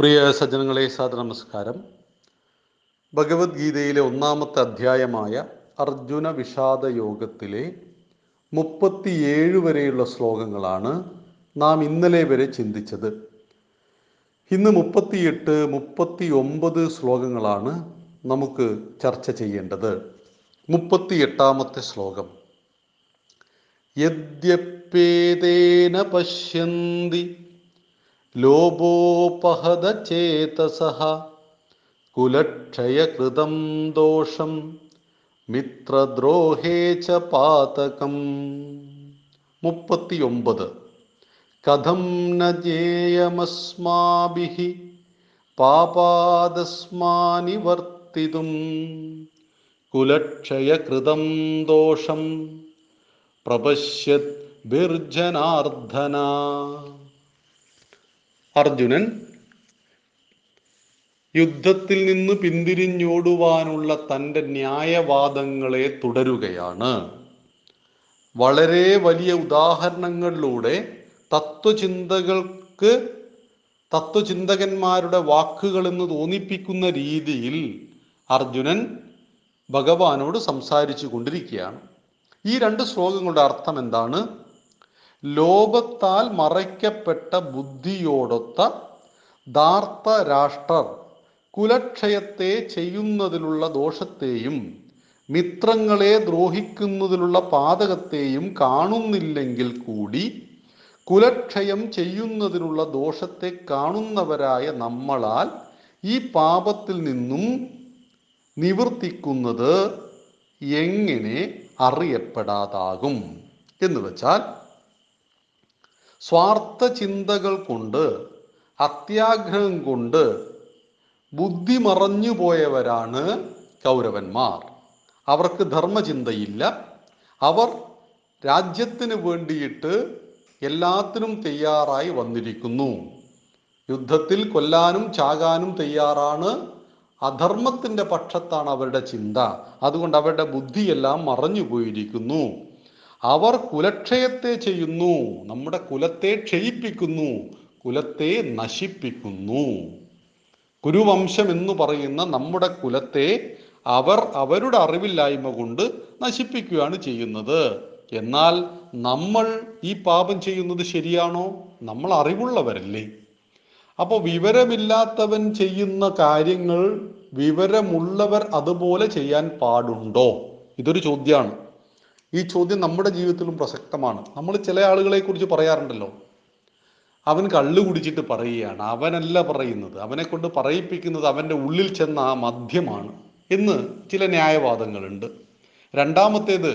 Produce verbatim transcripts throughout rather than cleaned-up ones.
പ്രിയ സജ്ജനങ്ങളെ, സാദര നമസ്കാരം. ഭഗവത്ഗീതയിലെ ഒന്നാമത്തെ അധ്യായമായ അർജുന വിഷാദ യോഗത്തിലെ മുപ്പത്തിയേഴ് വരെയുള്ള ശ്ലോകങ്ങളാണ് നാം ഇന്നലെ വരെ ചിന്തിച്ചത്. ഇന്ന് മുപ്പത്തിയെട്ട് മുപ്പത്തി ഒമ്പത് ശ്ലോകങ്ങളാണ് നമുക്ക് ചർച്ച ചെയ്യേണ്ടത്. മുപ്പത്തിയെട്ടാമത്തെ ശ്ലോകം: യദ്യപ്യേതേന പശ്യന്തി ലോഭോപഹതചേതസഃ കുലക്ഷയകൃതം ദോഷം മിത്രദ്രോഹേ ച പാതകം. മുപ്പത്തിയൊമ്പത്. കഥം ന ജേയമസ്മാഭിഹി പാപാദസ്മാനി വർത്തിതും കുലക്ഷയകൃതം ദോഷം പ്രപശ്യത് വിർജനാർദ്ധന. അർജുനൻ യുദ്ധത്തിൽ നിന്ന് പിന്തിരിഞ്ഞോടുവാനുള്ള തൻ്റെ ന്യായവാദങ്ങളെ തുടരുകയാണ്. വളരെ വലിയ ഉദാഹരണങ്ങളിലൂടെ തത്വചിന്തകൾക്ക് തത്വചിന്തകന്മാരുടെ വാക്കുകൾ എന്ന് തോന്നിപ്പിക്കുന്ന രീതിയിൽ അർജുനൻ ഭഗവാനോട് സംസാരിച്ചു കൊണ്ടിരിക്കുകയാണ്. ഈ രണ്ട് ശ്ലോകങ്ങളുടെ അർത്ഥം എന്താണ്? ലോഭത്താൽ മറയ്ക്കപ്പെട്ട ബുദ്ധിയോടൊത്ത ധാർത്തരാഷ്ട്രർ കുലക്ഷയത്തെ ചെയ്യുന്നതിലുള്ള ദോഷത്തെയും മിത്രങ്ങളെ ദ്രോഹിക്കുന്നതിലുള്ള പാതകത്തെയും കാണുന്നില്ലെങ്കിൽ കൂടി കുലക്ഷയം ചെയ്യുന്നതിനുള്ള ദോഷത്തെ കാണുന്നവരായ നമ്മളാൽ ഈ പാപത്തിൽ നിന്നും നിവർത്തിക്കുന്നത് എങ്ങനെ അറിയപ്പെടാതാകും എന്ന് വെച്ചാൽ, സ്വാർത്ഥ ചിന്തകൾ കൊണ്ട്, അത്യാഗ്രഹം കൊണ്ട് ബുദ്ധി മറഞ്ഞു പോയവരാണ് കൗരവന്മാർ. അവർക്ക് ധർമ്മചിന്തയില്ല. അവർ രാജ്യത്തിന് വേണ്ടിയിട്ട് എല്ലാത്തിനും തയ്യാറായി വന്നിരിക്കുന്നു. യുദ്ധത്തിൽ കൊല്ലാനും ചാകാനും തയ്യാറാണ്. അധർമ്മത്തിൻ്റെ പക്ഷത്താണ് അവരുടെ ചിന്ത. അതുകൊണ്ട് അവരുടെ ബുദ്ധിയെല്ലാം മറഞ്ഞു പോയിരിക്കുന്നു. അവർ കുലക്ഷയത്തെ ചെയ്യുന്നു, നമ്മുടെ കുലത്തെ ക്ഷയിപ്പിക്കുന്നു, കുലത്തെ നശിപ്പിക്കുന്നു. കുരുവംശം എന്ന് പറയുന്ന നമ്മുടെ കുലത്തെ അവർ അവരുടെ അറിവില്ലായ്മ കൊണ്ട് നശിപ്പിക്കുകയാണ് ചെയ്യുന്നത്. എന്നാൽ നമ്മൾ ഈ പാപം ചെയ്യുന്നത് ശരിയാണോ? നമ്മൾ അറിവുള്ളവരല്ലേ? അപ്പോൾ വിവരമില്ലാത്തവൻ ചെയ്യുന്ന കാര്യങ്ങൾ വിവരമുള്ളവർ അതുപോലെ ചെയ്യാൻ പാടുണ്ടോ? ഇതൊരു ചോദ്യമാണ്. ഈ ചോദ്യം നമ്മുടെ ജീവിതത്തിലും പ്രസക്തമാണ്. നമ്മൾ ചില ആളുകളെ കുറിച്ച് പറയാറുണ്ടല്ലോ, അവൻ കള്ളു കുടിച്ചിട്ട് പറയുകയാണ്. അവനല്ല പറയുന്നത്, അവനെ കൊണ്ട് പറയിപ്പിക്കുന്നത് അവൻ്റെ ഉള്ളിൽ ചെന്ന ആ മദ്യമാണ് എന്ന് ചില ന്യായവാദങ്ങളുണ്ട്. രണ്ടാമത്തേത്,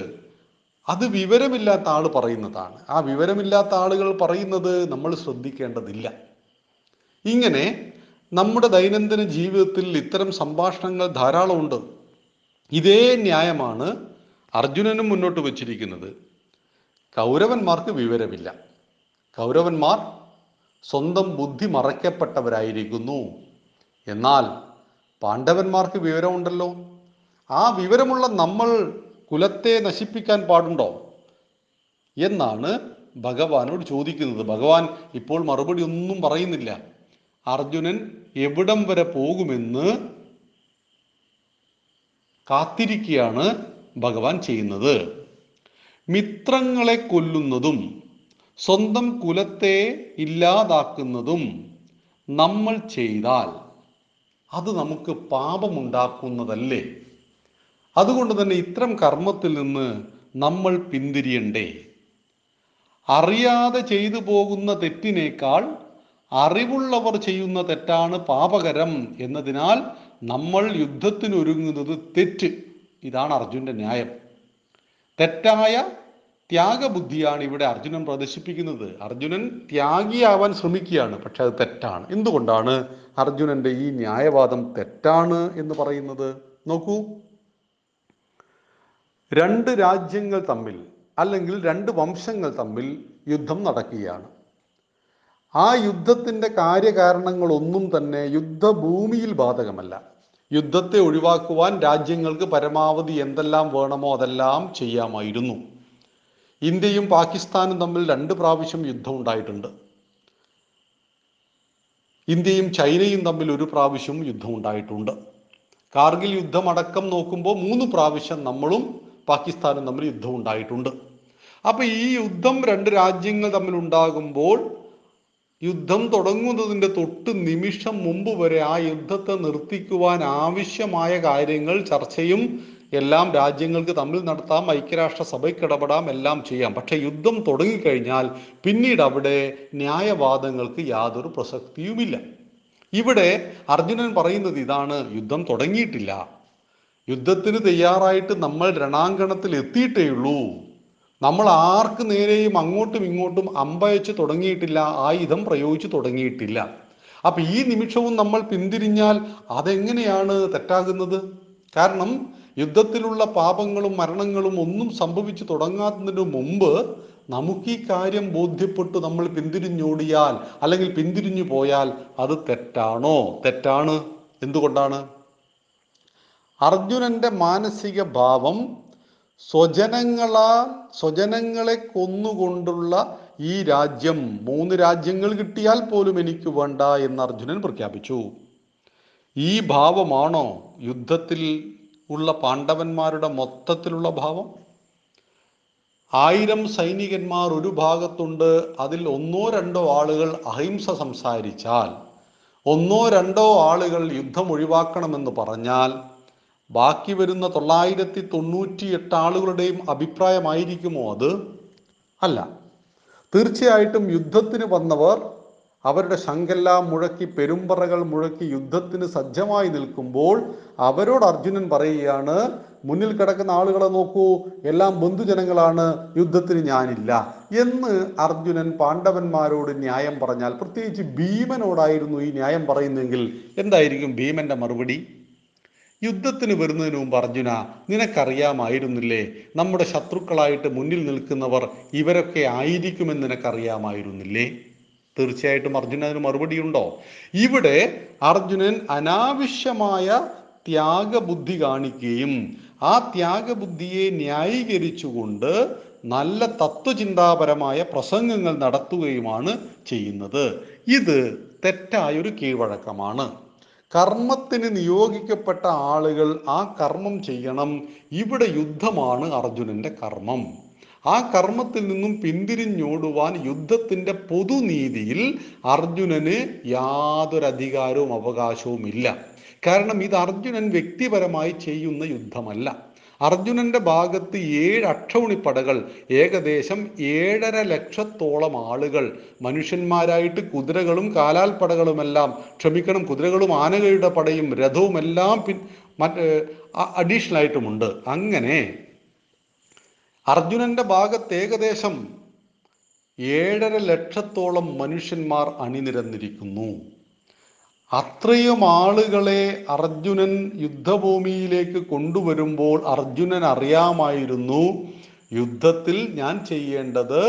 അത് വിവരമില്ലാത്ത ആൾ പറയുന്നതാണ്. ആ വിവരമില്ലാത്ത ആളുകൾ പറയുന്നത് നമ്മൾ ശ്രദ്ധിക്കേണ്ടതില്ല. ഇങ്ങനെ നമ്മുടെ ദൈനംദിന ജീവിതത്തിൽ ഇത്തരം സംഭാഷണങ്ങൾ ധാരാളമുണ്ട്. ഇതേ ന്യായമാണ് അർജുനനും മുന്നോട്ട് വച്ചിരിക്കുന്നത്. കൗരവന്മാർക്ക് വിവരമില്ല. കൗരവന്മാർ സ്വന്തം ബുദ്ധി മറയ്ക്കപ്പെട്ടവരായിരിക്കുന്നു. എന്നാൽ പാണ്ഡവന്മാർക്ക് വിവരമുണ്ടല്ലോ. ആ വിവരമുള്ള നമ്മൾ കുലത്തെ നശിപ്പിക്കാൻ പാടുണ്ടോ എന്നാണ് ഭഗവാനോട് ചോദിക്കുന്നത്. ഭഗവാൻ ഇപ്പോൾ മറുപടി ഒന്നും പറയുന്നില്ല. അർജുനൻ എവിടം വരെ പോകുമെന്ന് കാത്തിരിക്കുകയാണ് ഭഗവാൻ ചെയ്യുന്നത്. മിത്രങ്ങളെ കൊല്ലുന്നതും സ്വന്തം കുലത്തെ ഇല്ലാതാക്കുന്നതും നമ്മൾ ചെയ്താൽ അത് നമുക്ക് പാപമുണ്ടാക്കുന്നതല്ലേ? അതുകൊണ്ട് തന്നെ ഇത്തരം കർമ്മത്തിൽ നിന്ന് നമ്മൾ പിന്തിരിയണ്ടേ? അറിയാതെ ചെയ്തു പോകുന്ന തെറ്റിനേക്കാൾ അറിവുള്ളവർ ചെയ്യുന്ന തെറ്റാണ് പാപകരം എന്നതിനാൽ നമ്മൾ യുദ്ധത്തിനൊരുങ്ങുന്നത് തെറ്റ്. ഇതാണ് അർജുൻ്റെ ന്യായം. തെറ്റായ ത്യാഗബുദ്ധിയാണ് ഇവിടെ അർജുനൻ പ്രദർശിപ്പിക്കുന്നത്. അർജുനൻ ത്യാഗിയാവാൻ ശ്രമിക്കുകയാണ്, പക്ഷെ അത് തെറ്റാണ്. എന്തുകൊണ്ടാണ് അർജുനൻ്റെ ഈ ന്യായവാദം തെറ്റാണ് എന്ന് പറയുന്നത്? നോക്കൂ, രണ്ട് രാജ്യങ്ങൾ തമ്മിൽ അല്ലെങ്കിൽ രണ്ട് വംശങ്ങൾ തമ്മിൽ യുദ്ധം നടക്കുകയാണ്. ആ യുദ്ധത്തിൻ്റെ കാര്യകാരണങ്ങളൊന്നും തന്നെ യുദ്ധഭൂമിയിൽ ബാധകമല്ല. യുദ്ധത്തെ ഒഴിവാക്കുവാൻ രാജ്യങ്ങൾക്ക് പരമാവധി എന്തെല്ലാം വേണമോ അതെല്ലാം ചെയ്യാമായിരുന്നു. ഇന്ത്യയും പാകിസ്ഥാനും തമ്മിൽ രണ്ട് പ്രാവശ്യം യുദ്ധം ഉണ്ടായിട്ടുണ്ട്. ഇന്ത്യയും ചൈനയും തമ്മിൽ ഒരു പ്രാവശ്യം യുദ്ധം ഉണ്ടായിട്ടുണ്ട്. കാർഗിൽ യുദ്ധമടക്കം നോക്കുമ്പോൾ മൂന്ന് പ്രാവശ്യം നമ്മളും പാകിസ്ഥാനും തമ്മിൽ യുദ്ധം ഉണ്ടായിട്ടുണ്ട്. അപ്പൊ ഈ യുദ്ധം രണ്ട് രാജ്യങ്ങൾ തമ്മിൽ ഉണ്ടാകുമ്പോൾ യുദ്ധം തുടങ്ങുന്നതിൻ്റെ തൊട്ട് നിമിഷം മുമ്പ് വരെ ആ യുദ്ധത്തെ നിർത്തിക്കുവാൻ ആവശ്യമായ കാര്യങ്ങൾ ചർച്ചയും എല്ലാം രാജ്യങ്ങൾക്ക് തമ്മിൽ നടത്താം, ഐക്യരാഷ്ട്രസഭയ്ക്ക് ഇടപെടാം, എല്ലാം ചെയ്യാം. പക്ഷെ യുദ്ധം തുടങ്ങിക്കഴിഞ്ഞാൽ പിന്നീട് അവിടെ ന്യായവാദങ്ങൾക്ക് യാതൊരു പ്രസക്തിയുമില്ല. ഇവിടെ അർജുനൻ പറയുന്നത് ഇതാണ്, യുദ്ധം തുടങ്ങിയിട്ടില്ല, യുദ്ധത്തിന് തയ്യാറായിട്ട് നമ്മൾ രണാങ്കണത്തിൽ എത്തിയിട്ടേ ഉള്ളൂ, നമ്മൾ ആർക്ക് നേരെയും അങ്ങോട്ടും ഇങ്ങോട്ടും അമ്പയച്ച് തുടങ്ങിയിട്ടില്ല, ആയുധം പ്രയോഗിച്ചു തുടങ്ങിയിട്ടില്ല. അപ്പൊ ഈ നിമിഷവും നമ്മൾ പിന്തിരിഞ്ഞാൽ അതെങ്ങനെയാണ് തെറ്റാകുന്നത്? കാരണം യുദ്ധത്തിലുള്ള പാപങ്ങളും മരണങ്ങളും ഒന്നും സംഭവിച്ചു തുടങ്ങാത്തതിന് മുമ്പ് നമുക്ക് ഈ കാര്യം ബോധ്യപ്പെട്ടു നമ്മൾ പിന്തിരിഞ്ഞോടിയാൽ അല്ലെങ്കിൽ പിന്തിരിഞ്ഞു പോയാൽ അത് തെറ്റാണോ? തെറ്റാണ്. എന്തുകൊണ്ടാണ്? അർജുനന്റെ മാനസിക ഭാവം സ്വജനങ്ങളാൽ സ്വജനങ്ങളെ കൊന്നുകൊണ്ടുള്ള ഈ രാജ്യം മൂന്ന് രാജ്യങ്ങൾ കിട്ടിയാൽ പോലും എനിക്ക് വേണ്ട എന്ന് അർജുനൻ പ്രഖ്യാപിച്ചു. ഈ ഭാവമാണോ യുദ്ധത്തിൽ ഉള്ള പാണ്ഡവന്മാരുടെ മൊത്തത്തിലുള്ള ഭാവം? ആയിരം സൈനികന്മാർ ഒരു ഭാഗത്തുണ്ട്, അതിൽ ഒന്നോ രണ്ടോ ആളുകൾ അഹിംസ സംസാരിച്ചാൽ, ഒന്നോ രണ്ടോ ആളുകൾ യുദ്ധം ഒഴിവാക്കണമെന്ന് പറഞ്ഞാൽ ബാക്കി വരുന്ന തൊള്ളായിരത്തി തൊണ്ണൂറ്റി എട്ട് ആളുകളുടെയും അഭിപ്രായമായിരിക്കുമോ അത്? അല്ല. തീർച്ചയായിട്ടും യുദ്ധത്തിന് വന്നവർ അവരുടെ ശങ്കെല്ലാം മുഴക്കി പെരുമ്പറകൾ മുഴക്കി യുദ്ധത്തിന് സജ്ജമായി നിൽക്കുമ്പോൾ അവരോട് അർജുനൻ പറയുകയാണ്, മുന്നിൽ കിടക്കുന്ന ആളുകളെ നോക്കൂ, എല്ലാം ബന്ധുജനങ്ങളാണ്, യുദ്ധത്തിന് ഞാനില്ല എന്ന് അർജുനൻ പാണ്ഡവന്മാരോട് ന്യായം പറഞ്ഞാൽ, പ്രത്യേകിച്ച് ഭീമനോടായിരുന്നു ഈ ന്യായം പറയുന്നെങ്കിൽ എന്തായിരിക്കും ഭീമന്റെ മറുപടി? യുദ്ധത്തിന് വരുന്നതിന് മുമ്പ് അർജുന, നിനക്കറിയാമായിരുന്നില്ലേ നമ്മുടെ ശത്രുക്കളായിട്ട് മുന്നിൽ നിൽക്കുന്നവർ ഇവരൊക്കെ ആയിരിക്കുമെന്ന് നിനക്കറിയാമായിരുന്നില്ലേ? തീർച്ചയായിട്ടും അർജുനന് മറുപടിയുണ്ടോ? ഇവിടെ അർജുനൻ അനാവശ്യമായ ത്യാഗബുദ്ധി കാണിക്കുകയും ആ ത്യാഗബുദ്ധിയെ ന്യായീകരിച്ചുകൊണ്ട് നല്ല തത്വചിന്താപരമായ പ്രസംഗങ്ങൾ നടത്തുകയുമാണ് ചെയ്യുന്നത്. ഇത് തെറ്റായൊരു കീഴ്വഴക്കമാണ്. കർമ്മത്തിന് നിയോഗിക്കപ്പെട്ട ആളുകൾ ആ കർമ്മം ചെയ്യണം. ഇവിടെ യുദ്ധമാണ് അർജുനന്റെ കർമ്മം. ആ കർമ്മത്തിൽ നിന്നും പിന്തിരിഞ്ഞോടുവാൻ യുദ്ധത്തിന്റെ പൊതുനീതിയിൽ അർജുനന് യാതൊരു അധികാരവും അവകാശവും ഇല്ല. കാരണം ഇത് അർജുനൻ വ്യക്തിപരമായി ചെയ്യുന്ന യുദ്ധമല്ല. അർജുനന്റെ ഭാഗത്ത് ഏഴ് അക്ഷൗണിപ്പടകൾ, ഏകദേശം ഏഴര ലക്ഷത്തോളം ആളുകൾ, മനുഷ്യന്മാരായിട്ട് കുതിരകളും കാലാൽപ്പടകളുമെല്ലാം, ക്ഷമിക്കണം, കുതിരകളും ആനകളുടെ പടയും രഥവും എല്ലാം പിൻ മറ്റ് അഡീഷണൽ ആയിട്ടുമുണ്ട്. അങ്ങനെ അർജുനന്റെ ഭാഗത്ത് ഏകദേശം ഏഴര ലക്ഷത്തോളം മനുഷ്യന്മാർ അണിനിരന്നിരിക്കുന്നു. അത്രയും ആളുകളെ അർജുനൻ യുദ്ധഭൂമിയിലേക്ക് കൊണ്ടുവരുമ്പോൾ അർജുനൻ അറിയാമായിരുന്നു, യുദ്ധത്തിൽ ഞാൻ ചെയ്യേണ്ടത്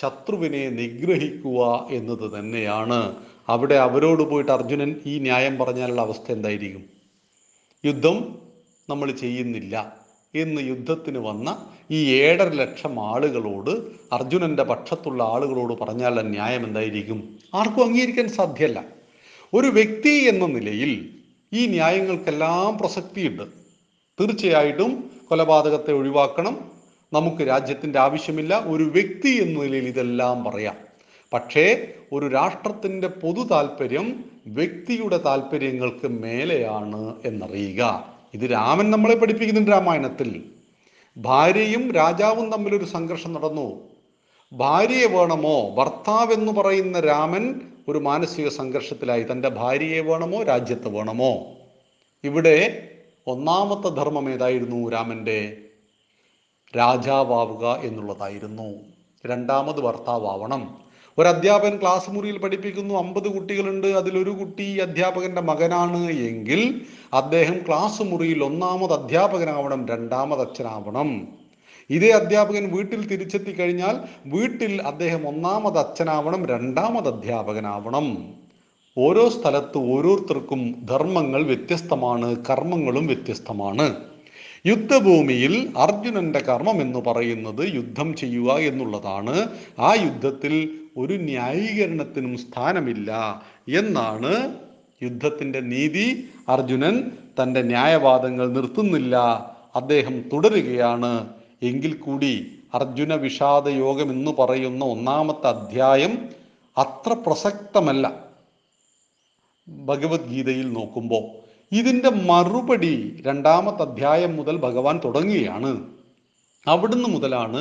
ശത്രുവിനെ നിഗ്രഹിക്കുക എന്നത് തന്നെയാണ്. അവിടെ അവരോട് പോയിട്ട് അർജുനൻ ഈ ന്യായം പറഞ്ഞാലുള്ള അവസ്ഥ എന്തായിരിക്കും? യുദ്ധം നമ്മൾ ചെയ്യുന്നില്ല എന്ന് യുദ്ധത്തിന് വന്ന ഈ ഏഴര ലക്ഷം ആളുകളോട്, അർജുനന്റെ പക്ഷത്തുള്ള ആളുകളോട് പറഞ്ഞാലുള്ള ന്യായം എന്തായിരിക്കും? ആർക്കും അംഗീകരിക്കാൻ സാധ്യമല്ല. ഒരു വ്യക്തി എന്ന നിലയിൽ ഈ ന്യായങ്ങൾക്കെല്ലാം പ്രസക്തിയുണ്ട്. തീർച്ചയായിട്ടും കൊലപാതകത്തെ ഒഴിവാക്കണം, നമുക്ക് രാജ്യത്തിൻ്റെ ആവശ്യമില്ല, ഒരു വ്യക്തി എന്ന നിലയിൽ ഇതെല്ലാം പറയാം. പക്ഷേ ഒരു രാഷ്ട്രത്തിൻ്റെ പൊതു താല്പര്യം വ്യക്തിയുടെ താല്പര്യങ്ങൾക്ക് മേലെയാണ് എന്നറിയുക. ഇത് രാമൻ നമ്മളെ പഠിപ്പിക്കുന്നുണ്ട്. രാമായണത്തിൽ ഭാര്യയും രാജാവും തമ്മിലൊരു സംഘർഷം നടന്നു. ഭാര്യയെ വേണമോ? ഭർത്താവ് എന്ന് പറയുന്ന രാമൻ ഒരു മാനസിക സംഘർഷത്തിലായി. തൻ്റെ ഭാര്യയെ വേണമോ രാജ്യത്ത് വേണമോ? ഇവിടെ ഒന്നാമത്തെ ധർമ്മം ഏതായിരുന്നു രാമൻ്റെ? രാജാവാവുക എന്നുള്ളതായിരുന്നു. രണ്ടാമത് ഭർത്താവണം. ഒരു അധ്യാപകൻ ക്ലാസ് മുറിയിൽ പഠിപ്പിക്കുന്നു, അമ്പത് കുട്ടികളുണ്ട്, അതിലൊരു കുട്ടി അധ്യാപകന്റെ മകനാണ് എങ്കിൽ അദ്ദേഹം ക്ലാസ് മുറിയിൽ ഒന്നാമത് അധ്യാപകനാവണം, രണ്ടാമത് അച്ഛനാവണം. ഇതേ അധ്യാപകൻ വീട്ടിൽ തിരിച്ചെത്തി കഴിഞ്ഞാൽ വീട്ടിൽ അദ്ദേഹം ഒന്നാമത് അച്ഛനാവണം, രണ്ടാമത് അധ്യാപകനാവണം. ഓരോ സ്ഥലത്ത് ഓരോരുത്തർക്കും ധർമ്മങ്ങൾ വ്യത്യസ്തമാണ്, കർമ്മങ്ങളും വ്യത്യസ്തമാണ്. യുദ്ധഭൂമിയിൽ അർജുനന്റെ കർമ്മം എന്ന് പറയുന്നത് യുദ്ധം ചെയ്യുക എന്നുള്ളതാണ്. ആ യുദ്ധത്തിൽ ഒരു ന്യായീകരണത്തിനും സ്ഥാനമില്ല എന്നാണ് യുദ്ധത്തിന്റെ നീതി. അർജുനൻ തൻ്റെ ന്യായവാദങ്ങൾ നിർത്തുന്നില്ല, അദ്ദേഹം തുടരുകയാണ്. എങ്കിൽ കൂടി അർജുന വിഷാദ യോഗം എന്ന് പറയുന്ന ഒന്നാമത്തെ അധ്യായം അത്ര പ്രസക്തമല്ല ഭഗവത്ഗീതയിൽ നോക്കുമ്പോൾ. ഇതിൻ്റെ മറുപടി രണ്ടാമത്തെ അധ്യായം മുതൽ ഭഗവാൻ തുടങ്ങുകയാണ്. അവിടുന്ന് മുതലാണ്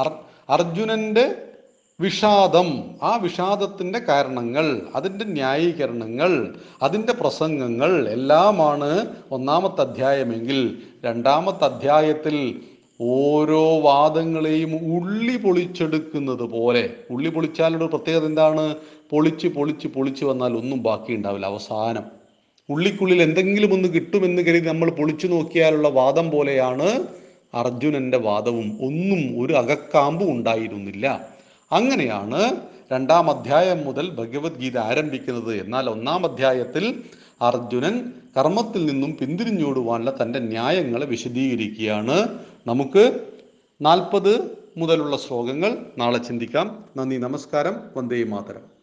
അർ അർജുനൻ്റെ വിഷാദം, ആ വിഷാദത്തിൻ്റെ കാരണങ്ങൾ, അതിൻ്റെ ന്യായീകരണങ്ങൾ, അതിൻ്റെ പ്രസംഗങ്ങൾ എല്ലാമാണ് ഒന്നാമത്തെ അധ്യായമെങ്കിൽ, രണ്ടാമത്തെ അധ്യായത്തിൽ ഓരോ വാദങ്ങളെയും ഉള്ളി പൊളിച്ചെടുക്കുന്നത് പോലെ. ഉള്ളി പൊളിച്ചാലൊരു പ്രത്യേകത എന്താണ്? പൊളിച്ച് പൊളിച്ച് പൊളിച്ച് വന്നാൽ ഒന്നും ബാക്കി ഉണ്ടാവില്ല. അവസാനം ഉള്ളിക്കുള്ളിൽ എന്തെങ്കിലും ഒന്ന് കിട്ടുമെന്ന് കരുതി നമ്മൾ പൊളിച്ചു നോക്കിയാലുള്ള വാദം പോലെയാണ് അർജുനൻ്റെ വാദവും. ഒന്നും ഒരു അകക്കാമ്പും ഉണ്ടായിരുന്നില്ല. അങ്ങനെയാണ് രണ്ടാം അധ്യായം മുതൽ ഭഗവത്ഗീത ആരംഭിക്കുന്നത്. എന്നാൽ ഒന്നാം അധ്യായത്തിൽ അർജുനൻ കർമ്മത്തിൽ നിന്നും പിന്തിരിഞ്ഞോടുവാനുള്ള തൻ്റെ ന്യായങ്ങളെ വിശദീകരിക്കുകയാണ്. നമുക്ക് നാൽപ്പത് മുതലുള്ള ശ്ലോകങ്ങൾ നാളെ ചിന്തിക്കാം. നന്ദി, നമസ്കാരം, വന്ദേ മാതരം.